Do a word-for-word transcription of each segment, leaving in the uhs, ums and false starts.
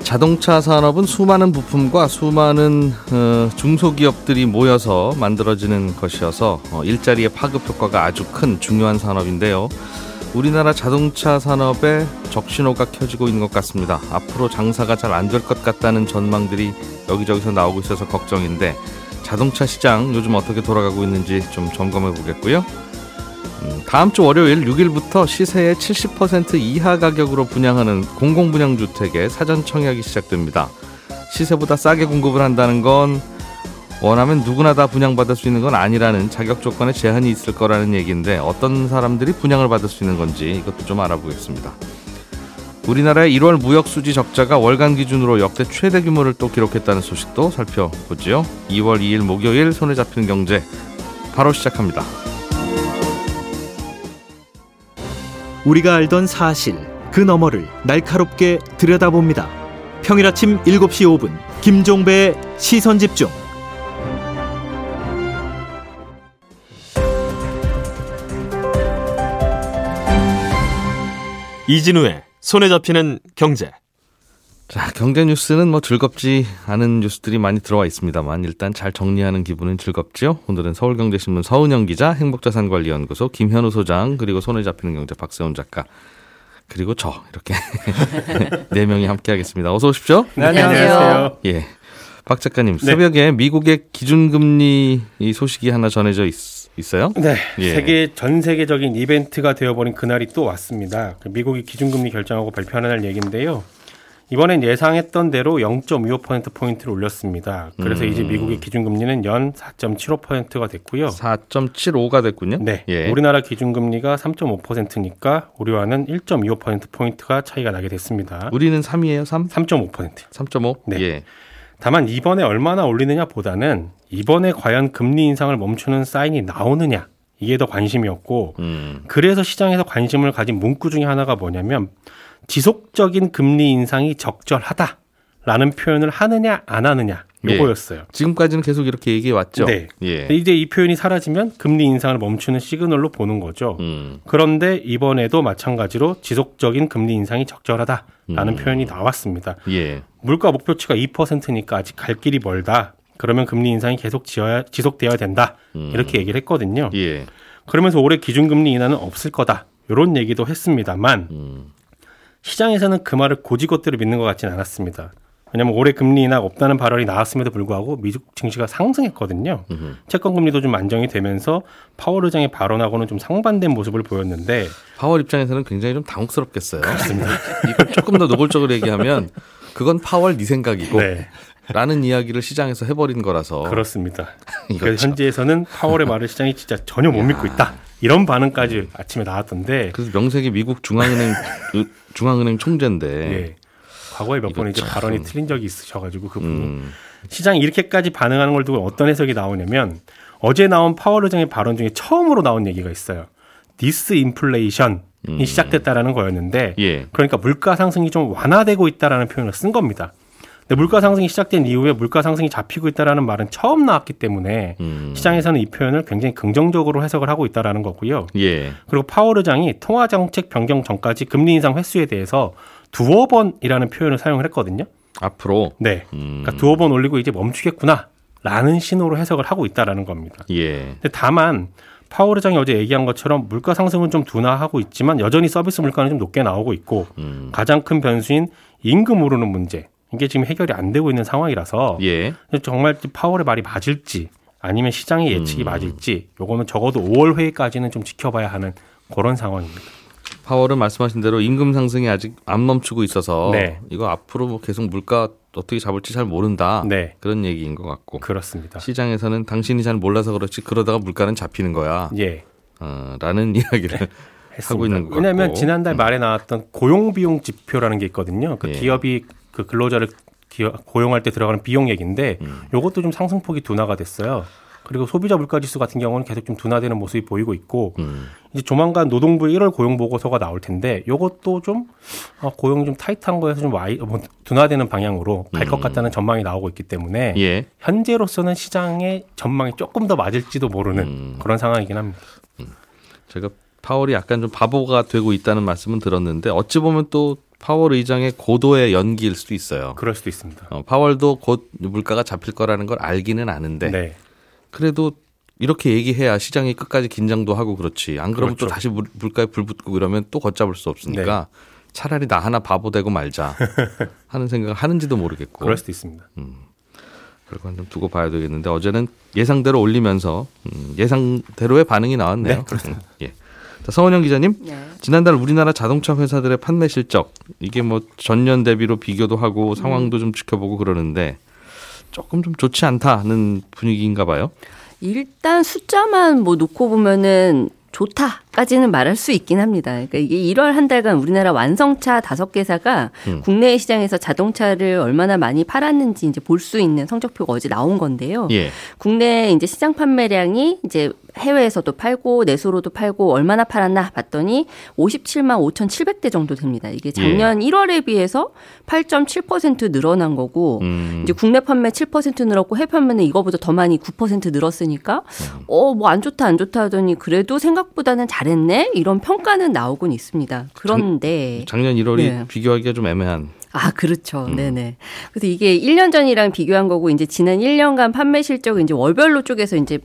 자동차 산업은 수많은 부품과 수많은 어, 중소기업들이 모여서 만들어지는 것이어서 어, 일자리의 파급 효과가 아주 큰 중요한 산업인데요. 우리나라 자동차 산업에 적신호가 켜지고 있는 것 같습니다. 앞으로 장사가 잘 안 될 것 같다는 전망들이 여기저기서 나오고 있어서 걱정인데, 자동차 시장 요즘 어떻게 돌아가고 있는지 좀 점검해 보겠고요. 음, 다음 주 월요일 육 일부터 시세의 칠십 퍼센트 이하 가격으로 분양하는 공공분양주택의 사전 청약이 시작됩니다. 시세보다 싸게 공급을 한다는 건 원하면 누구나 다 분양받을 수 있는 건 아니라는 자격 조건에 제한이 있을 거라는 얘기인데, 어떤 사람들이 분양을 받을 수 있는 건지 이것도 좀 알아보겠습니다. 우리나라의 일월 무역수지 적자가 월간 기준으로 역대 최대 규모를 또 기록했다는 소식도 살펴보지요. 이월 이일 목요일 손에 잡히는 경제 바로 시작합니다. 우리가 알던 사실, 그 너머를 날카롭게 들여다봅니다. 평일 아침 일곱 시 오 분 김종배의 시선집중. 이진우의 손에 잡히는 경제. 자, 경제 뉴스는 뭐 즐겁지 않은 뉴스들이 많이 들어와 있습니다만, 일단 잘 정리하는 기분은 즐겁지요. 오늘은 서울경제신문 서은영 기자, 행복자산관리연구소 김현우 소장, 그리고 손에 잡히는 경제 박세훈 작가, 그리고 저, 이렇게 네 명이 함께하겠습니다. 어서 오십시오. 네, 안녕하세요. 예, 박 작가님, 네. 새벽에 미국의 기준금리 소식이 하나 전해져 있습니다. 있어요? 네. 예. 세계 전 세계적인 이벤트가 되어버린 그날이 또 왔습니다. 미국이 기준금리 결정하고 발표하는 날 얘기인데요. 이번엔 예상했던 대로 영 점 이오 퍼센트 포인트를 올렸습니다. 그래서 음. 이제 미국의 기준금리는 연 사 점 칠오 퍼센트가 됐고요. 사 점 칠오가 됐군요. 네. 예. 우리나라 기준금리가 삼 점 오 퍼센트니까 우리와는 일 점 이오 퍼센트 포인트가 차이가 나게 됐습니다. 우리는 삼이에요? 삼? 삼 점 오 퍼센트. 삼 점 오? 네. 예. 다만 이번에 얼마나 올리느냐 보다는 이번에 과연 금리 인상을 멈추는 사인이 나오느냐, 이게 더 관심이었고, 음. 그래서 시장에서 관심을 가진 문구 중에 하나가 뭐냐면, 지속적인 금리 인상이 적절하다라는 표현을 하느냐 안 하느냐, 요거였어요. 예. 지금까지는 계속 이렇게 얘기해 왔죠. 네. 예. 이제 이 표현이 사라지면 금리 인상을 멈추는 시그널로 보는 거죠. 음. 그런데 이번에도 마찬가지로 지속적인 금리 인상이 적절하다라는 음. 표현이 나왔습니다. 예. 물가 목표치가 이 퍼센트니까 아직 갈 길이 멀다. 그러면 금리 인상이 계속 지어야, 지속되어야 된다. 음. 이렇게 얘기를 했거든요. 예. 그러면서 올해 기준금리 인하는 없을 거다, 이런 얘기도 했습니다만 음. 시장에서는 그 말을 고지것대로 믿는 것 같지는 않았습니다. 왜냐하면 올해 금리 인하가 없다는 발언이 나왔음에도 불구하고 미국 증시가 상승했거든요. 음흠. 채권금리도 좀 안정이 되면서 파월 의장의 발언하고는 좀 상반된 모습을 보였는데, 파월 입장에서는 굉장히 좀 당혹스럽겠어요. 그렇습니다. 이걸 조금 더 노골적으로 얘기하면 그건 파월 네 생각이고 네. 라는 이야기를 시장에서 해버린 거라서. 그렇습니다. 그래서 현지에서는 파월의 말을 시장이 진짜 전혀 못 야. 믿고 있다, 이런 반응까지 음. 아침에 나왔던데. 그래서 명색이 미국 중앙은행 중앙은행 총재인데 네. 과거에 몇 번 이제 참... 발언이 틀린 적이 있으셔가지고 그 부분. 음. 시장이 이렇게까지 반응하는 걸 두고 어떤 해석이 나오냐면, 어제 나온 파월 의장의 발언 중에 처음으로 나온 얘기가 있어요. 디스인플레이션이 음. 시작됐다라는 거였는데 예. 그러니까 물가 상승이 좀 완화되고 있다라는 표현을 쓴 겁니다. 근데 물가 상승이 시작된 이후에 물가 상승이 잡히고 있다라는 말은 처음 나왔기 때문에 음. 시장에서는 이 표현을 굉장히 긍정적으로 해석을 하고 있다라는 거고요. 예. 그리고 파월 의장이 통화 정책 변경 전까지 금리 인상 횟수에 대해서 두어 번이라는 표현을 사용을 했거든요. 앞으로. 네. 음. 그러니까 두어 번 올리고 이제 멈추겠구나라는 신호로 해석을 하고 있다라는 겁니다. 예. 근데 다만 파월 의장이 어제 얘기한 것처럼 물가 상승은 좀 둔화하고 있지만 여전히 서비스 물가는 좀 높게 나오고 있고 음. 가장 큰 변수인 임금 오르는 문제, 이게 지금 해결이 안 되고 있는 상황이라서 예. 정말 파월의 말이 맞을지 아니면 시장의 예측이 음. 맞을지, 요거는 적어도 오월 회의까지는 좀 지켜봐야 하는 그런 상황입니다. 파월은 말씀하신 대로 임금 상승이 아직 안 멈추고 있어서 네. 이거 앞으로 뭐 계속 물가 어떻게 잡을지 잘 모른다. 네. 그런 얘기인 것 같고. 그렇습니다. 시장에서는 당신이 잘 몰라서 그렇지 그러다가 물가는 잡히는 거야. 예. 어, 라는 이야기를 네. 하고 있는 것 같고. 왜냐하면 지난달 말에 나왔던 고용비용 지표라는 게 있거든요. 그 예. 기업이 그 근로자를 기어, 고용할 때 들어가는 비용 얘기인데 이것도 음. 좀 상승폭이 둔화가 됐어요. 그리고 소비자 물가지수 같은 경우는 계속 좀 둔화되는 모습이 보이고 있고 음. 이제 조만간 노동부의 일월 고용 보고서가 나올 텐데 이것도 좀 고용이 좀 타이트한 거에서 좀 와이, 둔화되는 방향으로 갈 것 같다는 음. 전망이 나오고 있기 때문에 예. 현재로서는 시장의 전망이 조금 더 맞을지도 모르는 음. 그런 상황이긴 합니다. 음. 제가 파월이 약간 좀 바보가 되고 있다는 말씀은 들었는데 어찌 보면 또 파월 의장의 고도의 연기일 수도 있어요. 그럴 수도 있습니다. 어, 파월도 곧 물가가 잡힐 거라는 걸 알기는 아는데 네. 그래도 이렇게 얘기해야 시장이 끝까지 긴장도 하고 그렇지. 안 그러면 그렇죠. 또 다시 물, 물가에 불 붙고 이러면 또 걷잡을 수 없으니까 네. 차라리 나 하나 바보 되고 말자 하는 생각을 하는지도 모르겠고. 그럴 수도 있습니다. 음, 그걸 좀 두고 봐야 되겠는데 어제는 예상대로 올리면서 음, 예상대로의 반응이 나왔네요. 네, 그렇습니다. 예. 자, 서은영 기자님, 네. 지난달 우리나라 자동차 회사들의 판매 실적 이게 뭐 전년 대비로 비교도 하고 상황도 음. 좀 지켜보고 그러는데 조금 좀 좋지 않다는 분위기인가 봐요. 일단 숫자만 뭐 놓고 보면은 좋다까지는 말할 수 있긴 합니다. 그러니까 이게 일월 한 달간 우리나라 완성차 다섯 개사가 음. 국내 시장에서 자동차를 얼마나 많이 팔았는지 이제 볼 수 있는 성적표가 어제 나온 건데요. 예. 국내 이제 시장 판매량이 이제 해외에서도 팔고 내수로도 팔고 얼마나 팔았나 봤더니 오십칠만 오천칠백 대 정도 됩니다. 이게 작년 예. 일월에 비해서 팔 점 칠 퍼센트 늘어난 거고 음. 이제 국내 판매 칠 퍼센트 늘었고 해외 판매는 이거보다 더 많이 구 퍼센트 늘었으니까 음. 어, 뭐 안 좋다 안 좋다 하더니 그래도 생각보다는 잘했네 이런 평가는 나오곤 있습니다. 그런데 작, 작년 일월이 네. 비교하기가 좀 애매한. 아, 그렇죠. 음. 네네. 그래서 이게 일 년 전이랑 비교한 거고, 이제 지난 일 년간 판매 실적을 이제 월별로 쪼개서 이제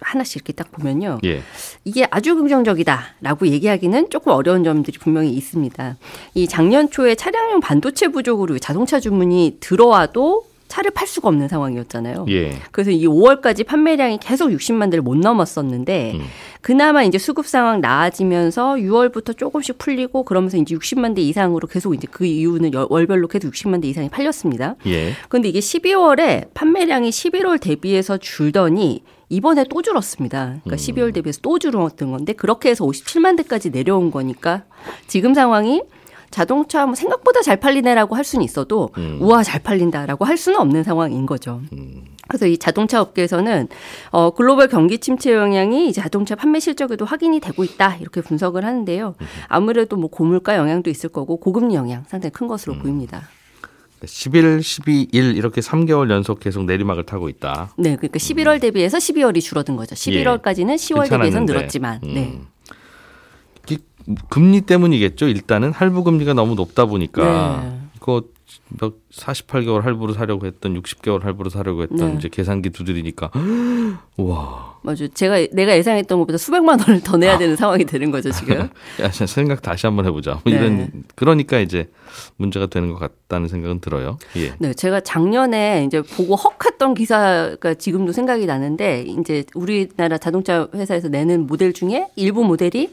하나씩 이렇게 딱 보면요. 예. 이게 아주 긍정적이다라고 얘기하기는 조금 어려운 점들이 분명히 있습니다. 이 작년 초에 차량용 반도체 부족으로 자동차 주문이 들어와도 차를 팔 수가 없는 상황이었잖아요. 예. 그래서 이 오월까지 판매량이 계속 육십만 대를 못 넘었었는데 음. 그나마 이제 수급 상황 나아지면서 유월부터 조금씩 풀리고 그러면서 이제 육십만 대 이상으로 계속 이제 그 이후는 월별로 계속 육십만 대 이상이 팔렸습니다. 예. 그런데 이게 십이월에 판매량이 십일월 대비해서 줄더니 이번에 또 줄었습니다. 그러니까 음. 십이월 대비해서 또 줄었던 건데 그렇게 해서 오십칠만 대까지 내려온 거니까 지금 상황이 자동차 뭐 생각보다 잘 팔리네라고 할 수는 있어도 음. 우와 잘 팔린다라고 할 수는 없는 상황인 거죠. 음. 그래서 이 자동차 업계에서는 어, 글로벌 경기 침체 영향이 이제 자동차 판매 실적에도 확인이 되고 있다 이렇게 분석을 하는데요. 음. 아무래도 뭐 고물가 영향도 있을 거고 고금리 영향 상당히 큰 것으로 음. 보입니다. 십일, 십이, 일 이렇게 삼 개월 연속 계속 내리막을 타고 있다. 네, 그러니까 십일월 대비해서 십이월이 줄어든 거죠. 십일월까지는 예, 시월 대비해서 늘었지만. 음. 네. 금리 때문이겠죠. 일단은 할부 금리가 너무 높다 보니까 네. 그거 몇 사십팔 개월 할부로 사려고 했던 육십 개월 할부로 사려고 했던 네. 이제 계산기 두드리니까 와. 맞아. 제가 내가 예상했던 것보다 수백만 원을 더 내야 되는 아. 상황이 되는 거죠 지금. 야, 생각 다시 한번 해보자. 네. 이런 그러니까 이제 문제가 되는 것 같다는 생각은 들어요. 예. 네, 제가 작년에 이제 보고 헉했던 기사가 지금도 생각이 나는데 이제 우리나라 자동차 회사에서 내는 모델 중에 일부 모델이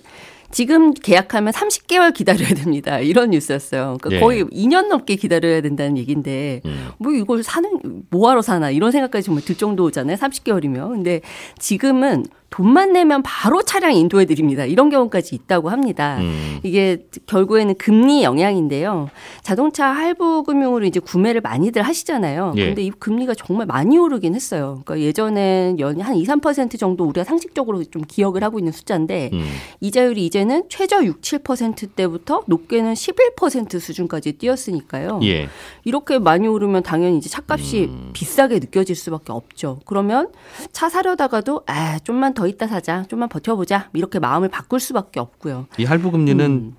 지금 계약하면 삼십 개월 기다려야 됩니다. 이런 뉴스였어요. 그러니까 예. 거의 이 년 넘게 기다려야 된다는 얘기인데 음. 뭐 이걸 사는 뭐하러 사나 이런 생각까지 정말 들 정도잖아요. 삼십 개월이면. 근데 지금은 돈만 내면 바로 차량 인도해 드립니다. 이런 경우까지 있다고 합니다. 음. 이게 결국에는 금리 영향인데요. 자동차 할부 금융으로 이제 구매를 많이들 하시잖아요. 그런데 예. 이 금리가 정말 많이 오르긴 했어요. 그러니까 예전엔 연 한 이, 삼 퍼센트 정도 우리가 상식적으로 좀 기억을 하고 있는 숫자인데 음. 이자율이 이제는 최저 육, 칠 퍼센트대부터 높게는 십일 퍼센트 수준까지 뛰었으니까요. 예. 이렇게 많이 오르면 당연히 이제 차값이 음. 비싸게 느껴질 수밖에 없죠. 그러면 차 사려다가도 아, 좀만 더 더 있다 사자, 좀만 버텨보자 이렇게 마음을 바꿀 수밖에 없고요. 이 할부 금리는 음.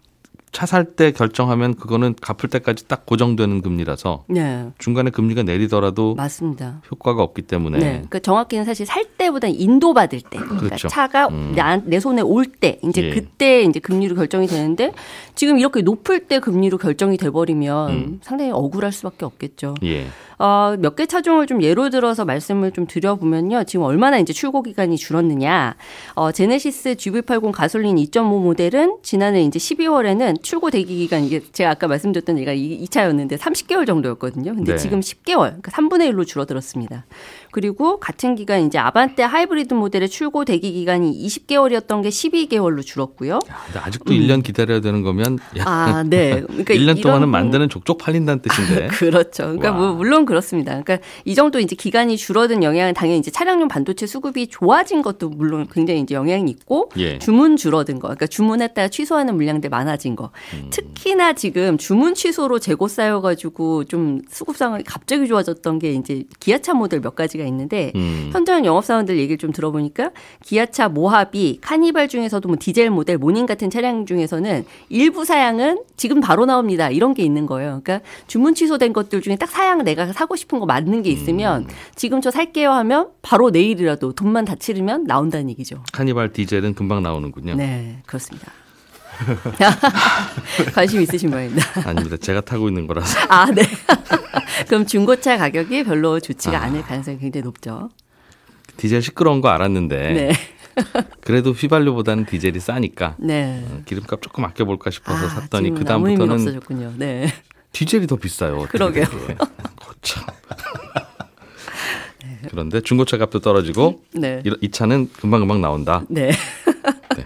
차 살 때 결정하면 그거는 갚을 때까지 딱 고정되는 금리라서 네. 중간에 금리가 내리더라도 맞습니다. 효과가 없기 때문에 네. 그러니까 정확히는 사실 살 때보다는 인도받을 때 그러니까 그렇죠. 차가 음. 나, 내 손에 올 때 이제 예. 그때 이제 금리로 결정이 되는데 지금 이렇게 높을 때 금리로 결정이 돼버리면 음. 상당히 억울할 수밖에 없겠죠. 예. 어, 몇 개 차종을 좀 예로 들어서 말씀을 좀 드려보면요. 지금 얼마나 이제 출고 기간이 줄었느냐. 어, 제네시스 지브이 팔십 가솔린 이 점 오 모델은 지난해 이제 십이월에는 출고 대기 기간, 이게 제가 아까 말씀드렸던 얘가 이 차였는데 삼십 개월 정도였거든요. 근데 네. 지금 십 개월, 그러니까 삼분의 일로 줄어들었습니다. 그리고 같은 기간 이제 아반떼 하이브리드 모델의 출고 대기 기간이 이십 개월이었던 게 십이 개월로 줄었고요. 야, 근데 아직도 음. 일 년 기다려야 되는 거면. 야. 아, 네. 그러니까 일 년 동안은 만드는 족족 팔린다는 뜻인데. 아, 그렇죠. 그러니까 와. 뭐, 물론 좀 그렇습니다. 그러니까 이 정도 이제 기간이 줄어든 영향은 당연히 이제 차량용 반도체 수급이 좋아진 것도 물론 굉장히 이제 영향이 있고 예. 주문 줄어든 거, 그러니까 주문했다가 취소하는 물량들 많아진 거, 음. 특히나 지금 주문 취소로 재고 쌓여가지고 좀 수급 상황이 갑자기 좋아졌던 게 이제 기아차 모델 몇 가지가 있는데 음. 현장 영업사원들 얘기를 좀 들어보니까 기아차 모하비, 카니발 중에서도 뭐 디젤 모델, 모닝 같은 차량 중에서는 일부 사양은 지금 바로 나옵니다. 이런 게 있는 거예요. 그러니까 주문 취소된 것들 중에 딱 사양 내가 사고 싶은 거 맞는 게 있으면 음. 지금 저 살게요 하면 바로 내일이라도 돈만 다 치르면 나온다는 얘기죠. 카니발 디젤은 금방 나오는군요. 네, 그렇습니다. 관심 있으신 모양입니다. 아닙니다. 제가 타고 있는 거라서. 아, 네. 그럼 중고차 가격이 별로 좋지가 아. 않을 가능성이 굉장히 높죠. 디젤 시끄러운 거 알았는데. 네. 그래도 휘발유보다는 디젤이 싸니까 네. 기름값 조금 아껴볼까 싶어서 아, 샀더니 그 다음부터는 없어졌군요. 네. 디젤이 더 비싸요. 그러게요. 거참. 네. 그런데 중고차 값도 떨어지고 네. 이 차는 금방 금방 나온다. 네. 네.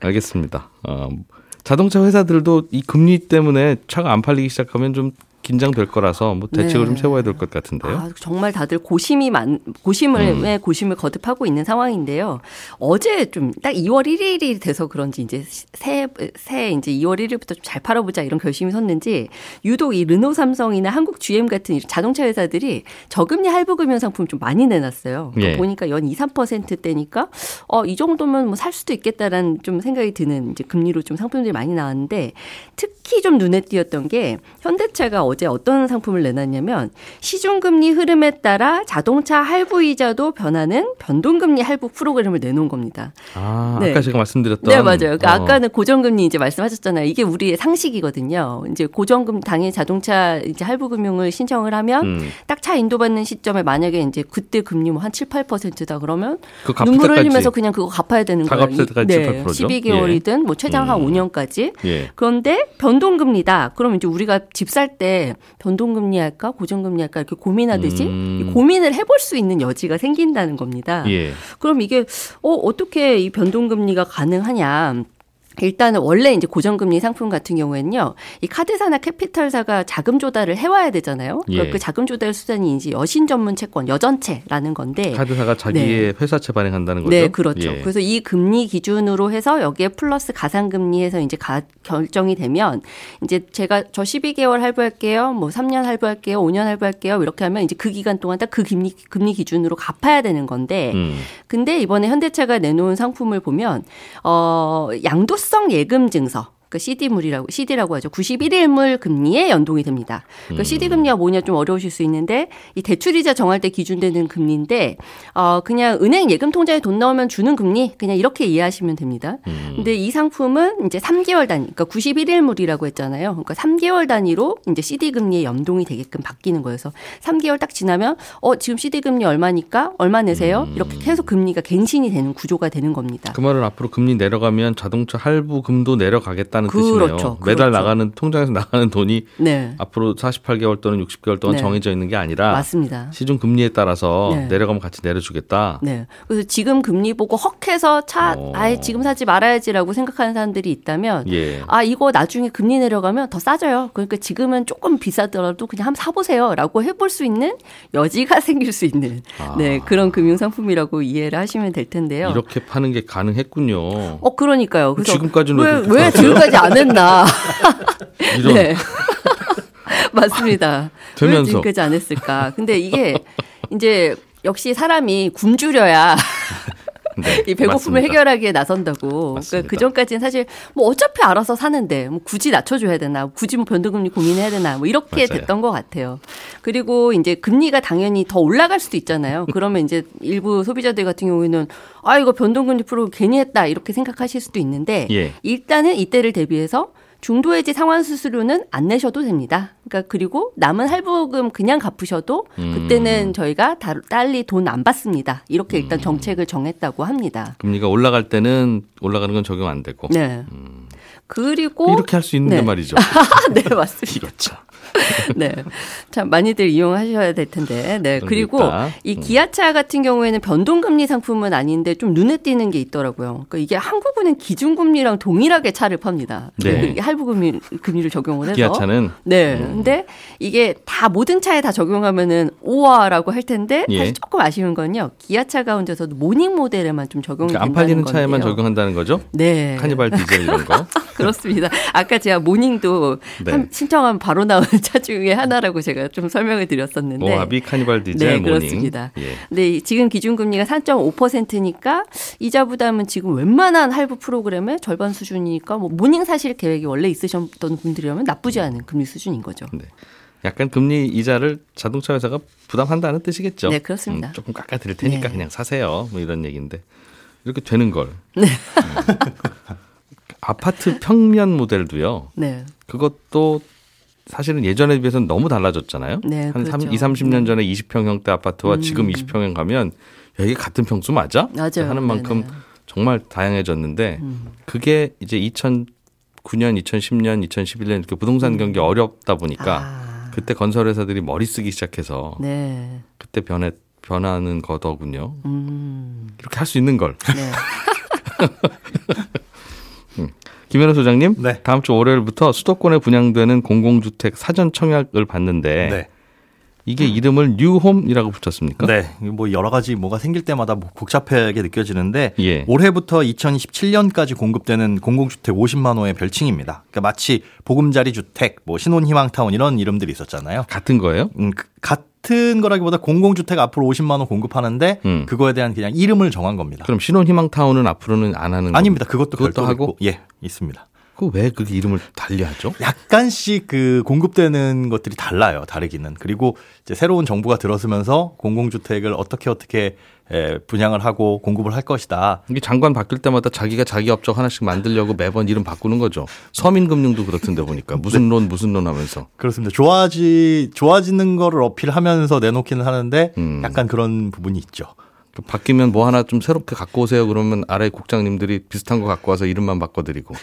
알겠습니다. 어, 자동차 회사들도 이 금리 때문에 차가 안 팔리기 시작하면 좀 긴장될 거라서 뭐 대책을 네. 좀 세워야 될 것 같은데요. 아, 정말 다들 고심이 많, 고심을, 음. 고심을 거듭하고 있는 상황인데요. 어제 좀 딱 이월 일일이 돼서 그런지 이제 새, 새 이제 이월 일일부터 좀 잘 팔아보자 이런 결심이 섰는지 유독 이 르노 삼성이나 한국 지엠 같은 자동차 회사들이 저금리 할부금융 상품 좀 많이 내놨어요. 그러니까 예. 보니까 연 이, 삼 퍼센트대니까 어, 이 정도면 뭐 살 수도 있겠다라는 좀 생각이 드는 이제 금리로 좀 상품들이 많이 나왔는데 특히 좀 눈에 띄었던 게 현대차가 어제 어제 어떤 상품을 내놨냐면 시중금리 흐름에 따라 자동차 할부이자도 변하는 변동금리 할부 프로그램을 내놓은 겁니다. 아, 네. 아까 제가 말씀드렸던. 네, 맞아요. 그러니까 어. 아까는 고정금리 이제 말씀하셨잖아요. 이게 우리의 상식이거든요. 이제 고정금 당일 자동차 이제 할부금융을 신청을 하면 음. 딱 차 인도받는 시점에 만약에 이제 그때 금리 뭐 한 칠, 팔 퍼센트다 그러면 눈물 흘리면서 그냥 그거 갚아야 되는 거예요. 다값세까지 네, 십이 개월이든 예. 뭐 최장 한 음. 오 년까지. 예. 그런데 변동금리다. 그러면 이제 우리가 집 살 때 변동금리 할까 고정금리 할까 이렇게 고민하듯이 음. 고민을 해볼 수 있는 여지가 생긴다는 겁니다. 예. 그럼 이게 어, 어떻게 이 변동금리가 가능하냐. 일단은 원래 이제 고정금리 상품 같은 경우에는요, 이 카드사나 캐피털사가 자금 조달을 해와야 되잖아요. 예. 그 자금 조달 수단이 이제 여신 전문 채권, 여전채라는 건데. 카드사가 자기의 네. 회사채 발행한다는 거죠. 네, 그렇죠. 예. 그래서 이 금리 기준으로 해서 여기에 플러스 가산금리에서 이제 가, 결정이 되면 이제 제가 저 십이 개월 할부할게요, 뭐 삼 년 할부할게요, 오 년 할부할게요 이렇게 하면 이제 그 기간 동안 딱 그 금리, 금리 기준으로 갚아야 되는 건데. 음. 근데 이번에 현대차가 내놓은 상품을 보면 어, 양도세 수성 예금 증서, 그러니까 씨디물이라고 씨디라고 하죠. 구십일 일물 금리에 연동이 됩니다. 그러니까 음. 씨디 금리가 뭐냐 좀 어려우실 수 있는데 이 대출이자 정할 때 기준되는 금리인데 어 그냥 은행 예금 통장에 돈 넣으면 주는 금리 그냥 이렇게 이해하시면 됩니다. 음. 근데 이 상품은 이제 삼 개월 단위, 그러니까 구십일 일물이라고 했잖아요. 그러니까 삼 개월 단위로 이제 씨디 금리에 연동이 되게끔 바뀌는 거여서 삼 개월 딱 지나면 어 지금 씨디 금리 얼마니까 얼마 내세요? 음. 이렇게 계속 금리가 갱신이 되는 구조가 되는 겁니다. 그 말은 앞으로 금리 내려가면 자동차 할부금도 내려가겠다. 그렇죠, 그렇죠. 매달 나가는 통장에서 나가는 돈이 네. 앞으로 사십팔 개월 또는 육십 개월 동안 네. 정해져 있는 게 아니라 맞습니다. 시중 금리에 따라서 네. 내려가면 같이 내려주겠다. 네. 그래서 지금 금리 보고 헉해서 차 어. 아예 지금 사지 말아야지라고 생각하는 사람들이 있다면 예. 아 이거 나중에 금리 내려가면 더 싸져요. 그러니까 지금은 조금 비싸더라도 그냥 한번 사보세요라고 해볼 수 있는 여지가 생길 수 있는 아. 네, 그런 금융 상품이라고 이해를 하시면 될 텐데요. 이렇게 파는 게 가능했군요. 어 그러니까요. 그래서 지금까지는 왜, 왜 지금까지 안 했나. 이런. 네. 맞습니다. 되면서. 왜 지금까지 안 했을까. 근데 이게 이제 역시 사람이 굶주려야 네, 이 배고픔을 맞습니다. 해결하기에 나선다고. 그러니까 그 전까지는 사실 뭐 어차피 알아서 사는데 뭐 굳이 낮춰줘야 되나, 굳이 뭐 변동금리 고민해야 되나, 뭐 이렇게 맞아요. 됐던 것 같아요. 그리고 이제 금리가 당연히 더 올라갈 수도 있잖아요. 그러면 이제 일부 소비자들 같은 경우에는 아 이거 변동금리 프로 괜히 했다 이렇게 생각하실 수도 있는데 예. 일단은 이때를 대비해서. 중도해지 상환 수수료는 안 내셔도 됩니다. 그러니까 그리고 남은 할부금 그냥 갚으셔도 그때는 저희가 딸리 돈 안 받습니다. 이렇게 일단 정책을 정했다고 합니다. 금리가 올라갈 때는 올라가는 건 적용 안 되고. 네. 음. 그리고 이렇게 할 수 있는 네. 게 말이죠. 네, 맞습니다. 기아차. 네, 참 많이들 이용하셔야 될 텐데. 네, 그리고 있다. 이 기아차 같은 경우에는 변동금리 상품은 아닌데 좀 눈에 띄는 게 있더라고요. 그러니까 이게 한국은행 기준금리랑 동일하게 차를 팝니다. 네. 네. 할부금리 금리를 적용을 해서 기아차는 네, 음. 근데 이게 다 모든 차에 다 적용하면은 오와라고 할 텐데 예. 사실 조금 아쉬운 건요. 기아차 가운데서도 모닝 모델에만 좀 적용이 그러니까 된다는 건데요. 안 팔리는 건데요. 차에만 적용한다는 거죠? 네, 카니발 디젤 이런 거. 그렇습니다. 아까 제가 모닝도 네. 한, 신청하면 바로 나오는 차 중에 하나라고 제가 좀 설명을 드렸었는데. 모하비, 카니발 디젤, 네, 모닝. 그렇습니다. 예. 네, 지금 기준금리가 사 점 오 퍼센트니까 이자 부담은 지금 웬만한 할부 프로그램의 절반 수준이니까 뭐 모닝 사실 계획이 원래 있으셨던 분들이라면 나쁘지 않은 금리 수준인 거죠. 네. 약간 금리 이자를 자동차 회사가 부담한다는 뜻이겠죠. 네, 그렇습니다. 음, 조금 깎아드릴 테니까 네. 그냥 사세요. 뭐 이런 얘기인데 이렇게 되는 걸. 네. 아파트 평면 모델도요. 네. 그것도 사실은 예전에 비해서는 너무 달라졌잖아요. 네, 한 그렇죠. 이삼십 년 전에 이십 평형대 아파트와 음. 지금 이십 평형 가면 야, 이게 같은 평수 맞아? 맞아요. 하는 만큼 네네. 정말 다양해졌는데 음. 그게 이제 이천구 년, 이천십 년, 이천십일 년 이렇게 부동산 경기 어렵다 보니까 아. 그때 건설회사들이 머리 쓰기 시작해서 네. 그때 변해, 변하는 거더군요. 음. 이렇게 할 수 있는 걸. 네. 김현우 소장님, 네. 다음 주 월요일부터 수도권에 분양되는 공공주택 사전 청약을 받는데 네. 이게 이름을 뉴홈이라고 붙였습니까? 네, 뭐 여러 가지 뭐가 생길 때마다 뭐 복잡하게 느껴지는데 예. 올해부터 이천이십칠 년까지 공급되는 공공주택 오십만 호의 별칭입니다. 그러니까 마치 보금자리 주택, 뭐 신혼희망타운 이런 이름들이 있었잖아요. 같은 거예요? 음, 그, 같. 같은 거라기보다 공공주택 앞으로 오십만 원 공급하는데 음. 그거에 대한 그냥 이름을 정한 겁니다. 그럼 신혼희망타운은 앞으로는 안 하는 거예요? 아닙니다. 그것도, 그것도 별도로 하고? 있고. 예, 있습니다. 그 왜 그 이름을 달리하죠? 약간씩 그 공급되는 것들이 달라요. 다르기는. 그리고 이제 새로운 정부가 들어서면서 공공주택을 어떻게 어떻게 예, 분양을 하고 공급을 할 것이다. 이게 장관 바뀔 때마다 자기가 자기 업적 하나씩 만들려고 매번 이름 바꾸는 거죠. 서민금융도 그렇던데 보니까 무슨 론 무슨 론 하면서. 그렇습니다. 좋아지 좋아지는 거를 어필하면서 내놓기는 하는데 음. 약간 그런 부분이 있죠. 바뀌면 뭐 하나 좀 새롭게 갖고 오세요. 그러면 아래 국장님들이 비슷한 거 갖고 와서 이름만 바꿔드리고.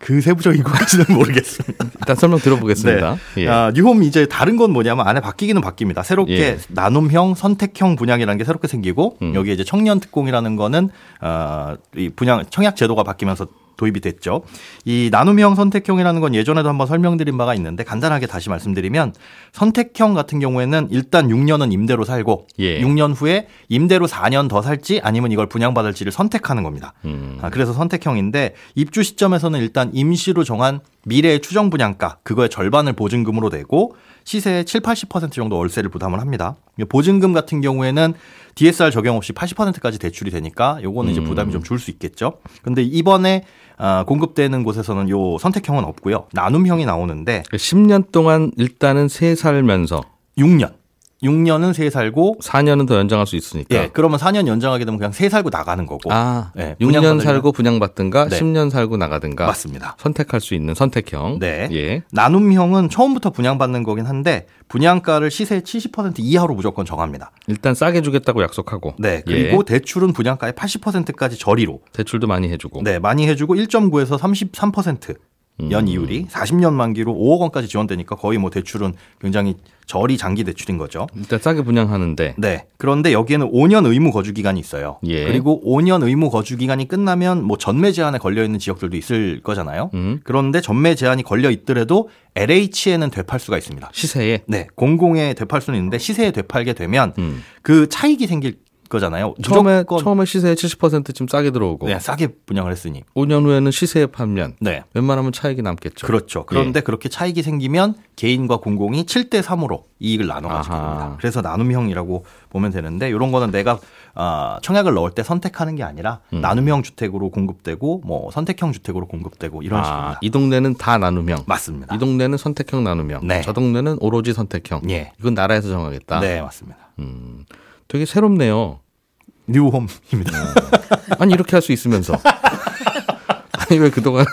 그 세부적인 것까지는 모르겠습니다. 일단 설명 들어보겠습니다. 네. 예. 아, 뉴홈 이제 다른 건 뭐냐면 안에 바뀌기는 바뀝니다. 새롭게 예. 나눔형, 선택형 분양이라는 게 새롭게 생기고 음. 여기에 이제 청년 특공이라는 거는 어, 이 분양 청약 제도가 바뀌면서 도입이 됐죠. 이 나눔형, 선택형이라는 건 예전에도 한번 설명드린 바가 있는데 간단하게 다시 말씀드리면 선택형 같은 경우에는 일단 육 년은 임대로 살고 예. 육 년 후에 임대로 사 년 더 살지 아니면 이걸 분양받을지를 선택하는 겁니다. 음. 아, 그래서 선택형인데 입주 시점에서는 일단 임시로 정한 미래의 추정 분양가 그거의 절반을 보증금으로 내고 시세의 칠, 팔십 퍼센트 정도 월세를 부담을 합니다. 보증금 같은 경우에는 디에스알 적용 없이 팔십 퍼센트까지 대출이 되니까 요거는 이제 부담이 좀 줄 수 있겠죠. 근데 이번에 어, 공급되는 곳에서는 요 선택형은 없고요. 나눔형이 나오는데 십 년 동안 일단은 세 살면서 육 년. 육 년은 세 살고 사 년은 더 연장할 수 있으니까. 예, 그러면 사 년 연장하게 되면 그냥 세 살고 나가는 거고. 아, 예, 육 년 살고 분양받든가 네. 십 년 살고 나가든가. 맞습니다. 선택할 수 있는 선택형. 네. 예. 나눔형은 처음부터 분양받는 거긴 한데 분양가를 시세의 칠십 퍼센트 이하로 무조건 정합니다. 일단 싸게 주겠다고 약속하고. 네. 그리고 예. 대출은 분양가의 팔십 퍼센트까지 저리로. 대출도 많이 해주고. 네, 많이 해주고 일 점 구에서 삼십삼 퍼센트. 연 이율이 사십 년 만기로 오억 원까지 지원되니까 거의 뭐 대출은 굉장히 저리 장기 대출인 거죠. 일단 싸게 분양하는데. 네. 그런데 여기에는 오 년 의무 거주 기간이 있어요. 예. 그리고 오 년 의무 거주 기간이 끝나면 뭐 전매 제한에 걸려 있는 지역들도 있을 거잖아요. 음. 그런데 전매 제한이 걸려 있더라도 엘에이치에는 되팔 수가 있습니다. 시세에? 네. 공공에 되팔 수는 있는데 시세에 되팔게 되면 음. 그 차익이 생길 거잖아요. 처음에 처음에 시세의 칠십 퍼센트쯤 싸게 들어오고, 네, 싸게 분양을 했으니 오 년 후에는 시세에 팔면, 네, 웬만하면 차익이 남겠죠. 그렇죠. 그런데 예. 그렇게 차익이 생기면 개인과 공공이 칠 대 삼으로 이익을 나눠 가지게 됩니다. 그래서 나눔형이라고 보면 되는데 이런 거는 내가 어, 청약을 넣을 때 선택하는 게 아니라 음. 나눔형 주택으로 공급되고, 뭐 선택형 주택으로 공급되고 이런 아, 식입니다. 이 동네는 다 나눔형. 맞습니다. 이 동네는 선택형 나눔형. 네. 저 동네는 오로지 선택형. 예. 이건 나라에서 정하겠다. 네, 맞습니다. 음. 되게 새롭네요. 뉴홈입니다. 아니 이렇게 할 수 있으면서. 아니 왜 그동안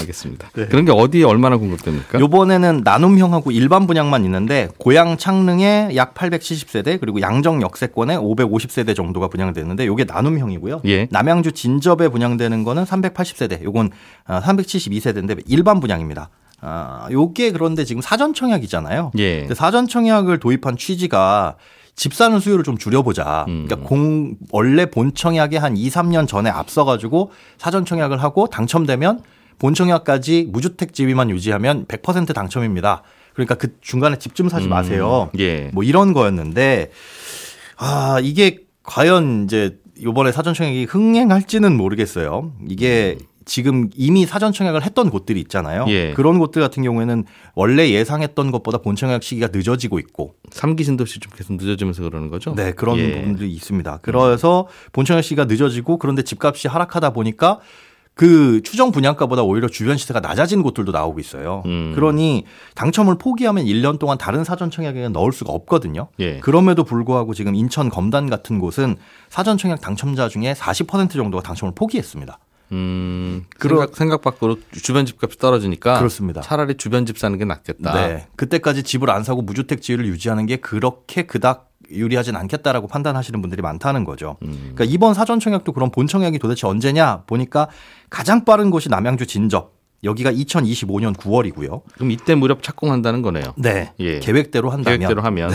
알겠습니다. 네. 그런 게 어디에 얼마나 공급됩니까? 이번에는 나눔형하고 일반 분양만 있는데 고양 창릉에 약 팔백칠십 세대 그리고 양정 역세권에 오백오십 세대 정도가 분양되는데 이게 나눔형이고요. 예. 남양주 진접에 분양되는 거는 삼백팔십 세대 이건 삼백칠십이 세대인데 일반 분양입니다. 아, 요게 그런데 지금 사전 청약이잖아요. 예. 근데 사전 청약을 도입한 취지가 집 사는 수요를 좀 줄여보자. 음. 그러니까 공, 원래 본 청약에 한 이, 삼 년 전에 앞서가지고 사전 청약을 하고 당첨되면 본 청약까지 무주택 지위만 유지하면 백 퍼센트 당첨입니다. 그러니까 그 중간에 집 좀 사지 마세요. 음. 예. 뭐 이런 거였는데 아, 이게 과연 이제 이번에 사전 청약이 흥행할지는 모르겠어요. 이게 음. 지금 이미 사전 청약을 했던 곳들이 있잖아요. 예. 그런 곳들 같은 경우에는 원래 예상했던 것보다 본 청약 시기가 늦어지고 있고. 삼 기 신도시 좀 계속 늦어지면서 그러는 거죠? 네. 그런 예. 부분들이 있습니다. 그래서 본 청약 시기가 늦어지고 그런데 집값이 하락하다 보니까 그 추정 분양가보다 오히려 주변 시세가 낮아진 곳들도 나오고 있어요. 음. 그러니 당첨을 포기하면 일 년 동안 다른 사전 청약에 넣을 수가 없거든요. 예. 그럼에도 불구하고 지금 인천 검단 같은 곳은 사전 청약 당첨자 중에 사십 퍼센트 정도가 당첨을 포기했습니다. 음, 생각, 생각 밖으로 주변 집값이 떨어지니까 그렇습니다. 차라리 주변 집 사는 게 낫겠다. 네, 그때까지 집을 안 사고 무주택 지위를 유지하는 게 그렇게 그닥 유리하진 않겠다라고 판단하시는 분들이 많다는 거죠. 음. 그러니까 이번 사전 청약도 그럼 본 청약이 도대체 언제냐 보니까 가장 빠른 곳이 남양주 진접. 여기가 이천이십오 년 구월이고요. 그럼 이때 무렵 착공한다는 거네요. 네. 예. 계획대로 한다면. 계획대로 하면.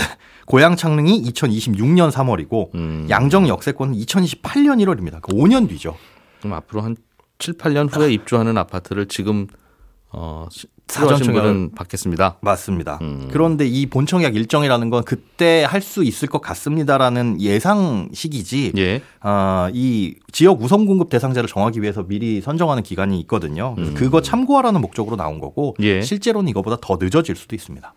고양 창릉이 이천이십육 년 삼월이고 음. 양정 역세권은 이천이십팔 년 일월입니다. 그 오 년 뒤죠. 그럼 앞으로 한 칠, 팔 년 후에 입주하는 아파트를 지금 어, 사전청약은 받겠습니다. 맞습니다. 음. 그런데 이 본청약 일정이라는 건 그때 할 수 있을 것 같습니다라는 예상식이지 예. 어, 이 지역 우선공급 대상자를 정하기 위해서 미리 선정하는 기간이 있거든요. 그래서 음. 그거 참고하라는 목적으로 나온 거고 예. 실제로는 이거보다 더 늦어질 수도 있습니다.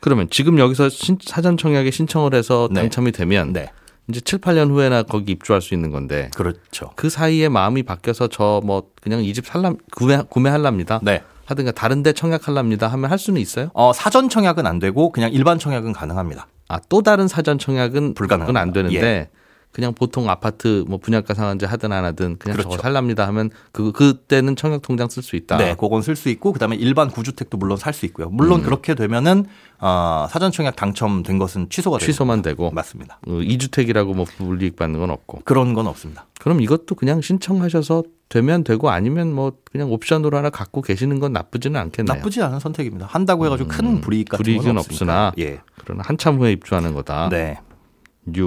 그러면 지금 여기서 신, 사전청약에 신청을 해서 당첨이 네. 되면 네. 이제 칠, 팔 년 후에나 거기 입주할 수 있는 건데. 그렇죠. 그 사이에 마음이 바뀌어서 저 뭐 그냥 이 집 살람, 구매, 구매하랍니다. 네. 하든가 다른 데 청약하랍니다 하면 할 수는 있어요? 어, 사전 청약은 안 되고 그냥 일반 청약은 가능합니다. 아, 또 다른 사전 청약은 불가능은 안 되는데. 예. 그냥 보통 아파트 뭐 분양가 상한제 하든 안 하든 그냥 그렇죠. 저거 살랍니다 하면 그, 그때는 청약 통장 쓸 수 있다. 네. 그건 쓸 수 있고 그다음에 일반 구주택도 물론 살 수 있고요. 물론 음. 그렇게 되면은 어, 사전 청약 당첨된 것은 취소가 취소만 됩니다. 되고. 맞습니다. 이 주택이라고 뭐 불이익 받는 건 없고. 그런 건 없습니다. 그럼 이것도 그냥 신청하셔서 되면 되고 아니면 뭐 그냥 옵션으로 하나 갖고 계시는 건 나쁘지는 않겠네요. 나쁘지 않은 선택입니다. 한다고 해가지고 음. 큰 불이익 같은 불이익은 건 없으나 예. 그러나 한참 후에 입주하는 거다. 네.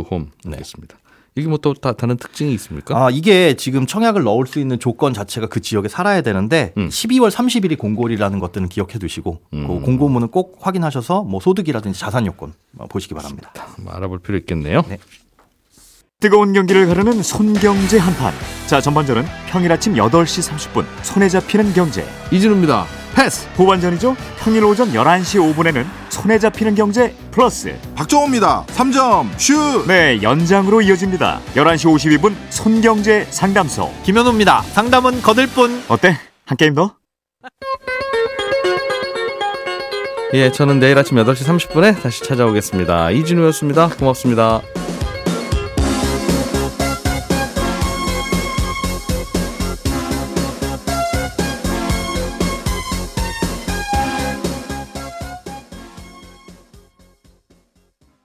뉴홈 알겠습니다. 네. 이게 뭐 또 다른 특징이 있습니까? 아, 이게 지금 청약을 넣을 수 있는 조건 자체가 그 지역에 살아야 되는데 음. 십이월 삼십일이 공고일이라는 것들은 기억해 두시고 음. 그 공고문은 꼭 확인하셔서 뭐 소득이라든지 자산 요건 보시기 바랍니다. 알아볼 필요 있겠네요. 네. 뜨거운 경기를 가르는 손경제 한판. 자, 전반전은 평일 아침 여덟 시 삼십 분 손에 잡히는 경제. 이진우입니다. 패스. 후반전이죠. 평일 오전 열한 시 오 분에는 손에 잡히는 경제 플러스. 박정호입니다. 삼 점 슛. 네, 연장으로 이어집니다. 열한 시 오십이 분 손경제 상담소. 김현우입니다. 상담은 거들 뿐. 어때? 한 게임 더? 예, 저는 내일 아침 여덟 시 삼십 분에 다시 찾아오겠습니다. 이진우였습니다. 고맙습니다.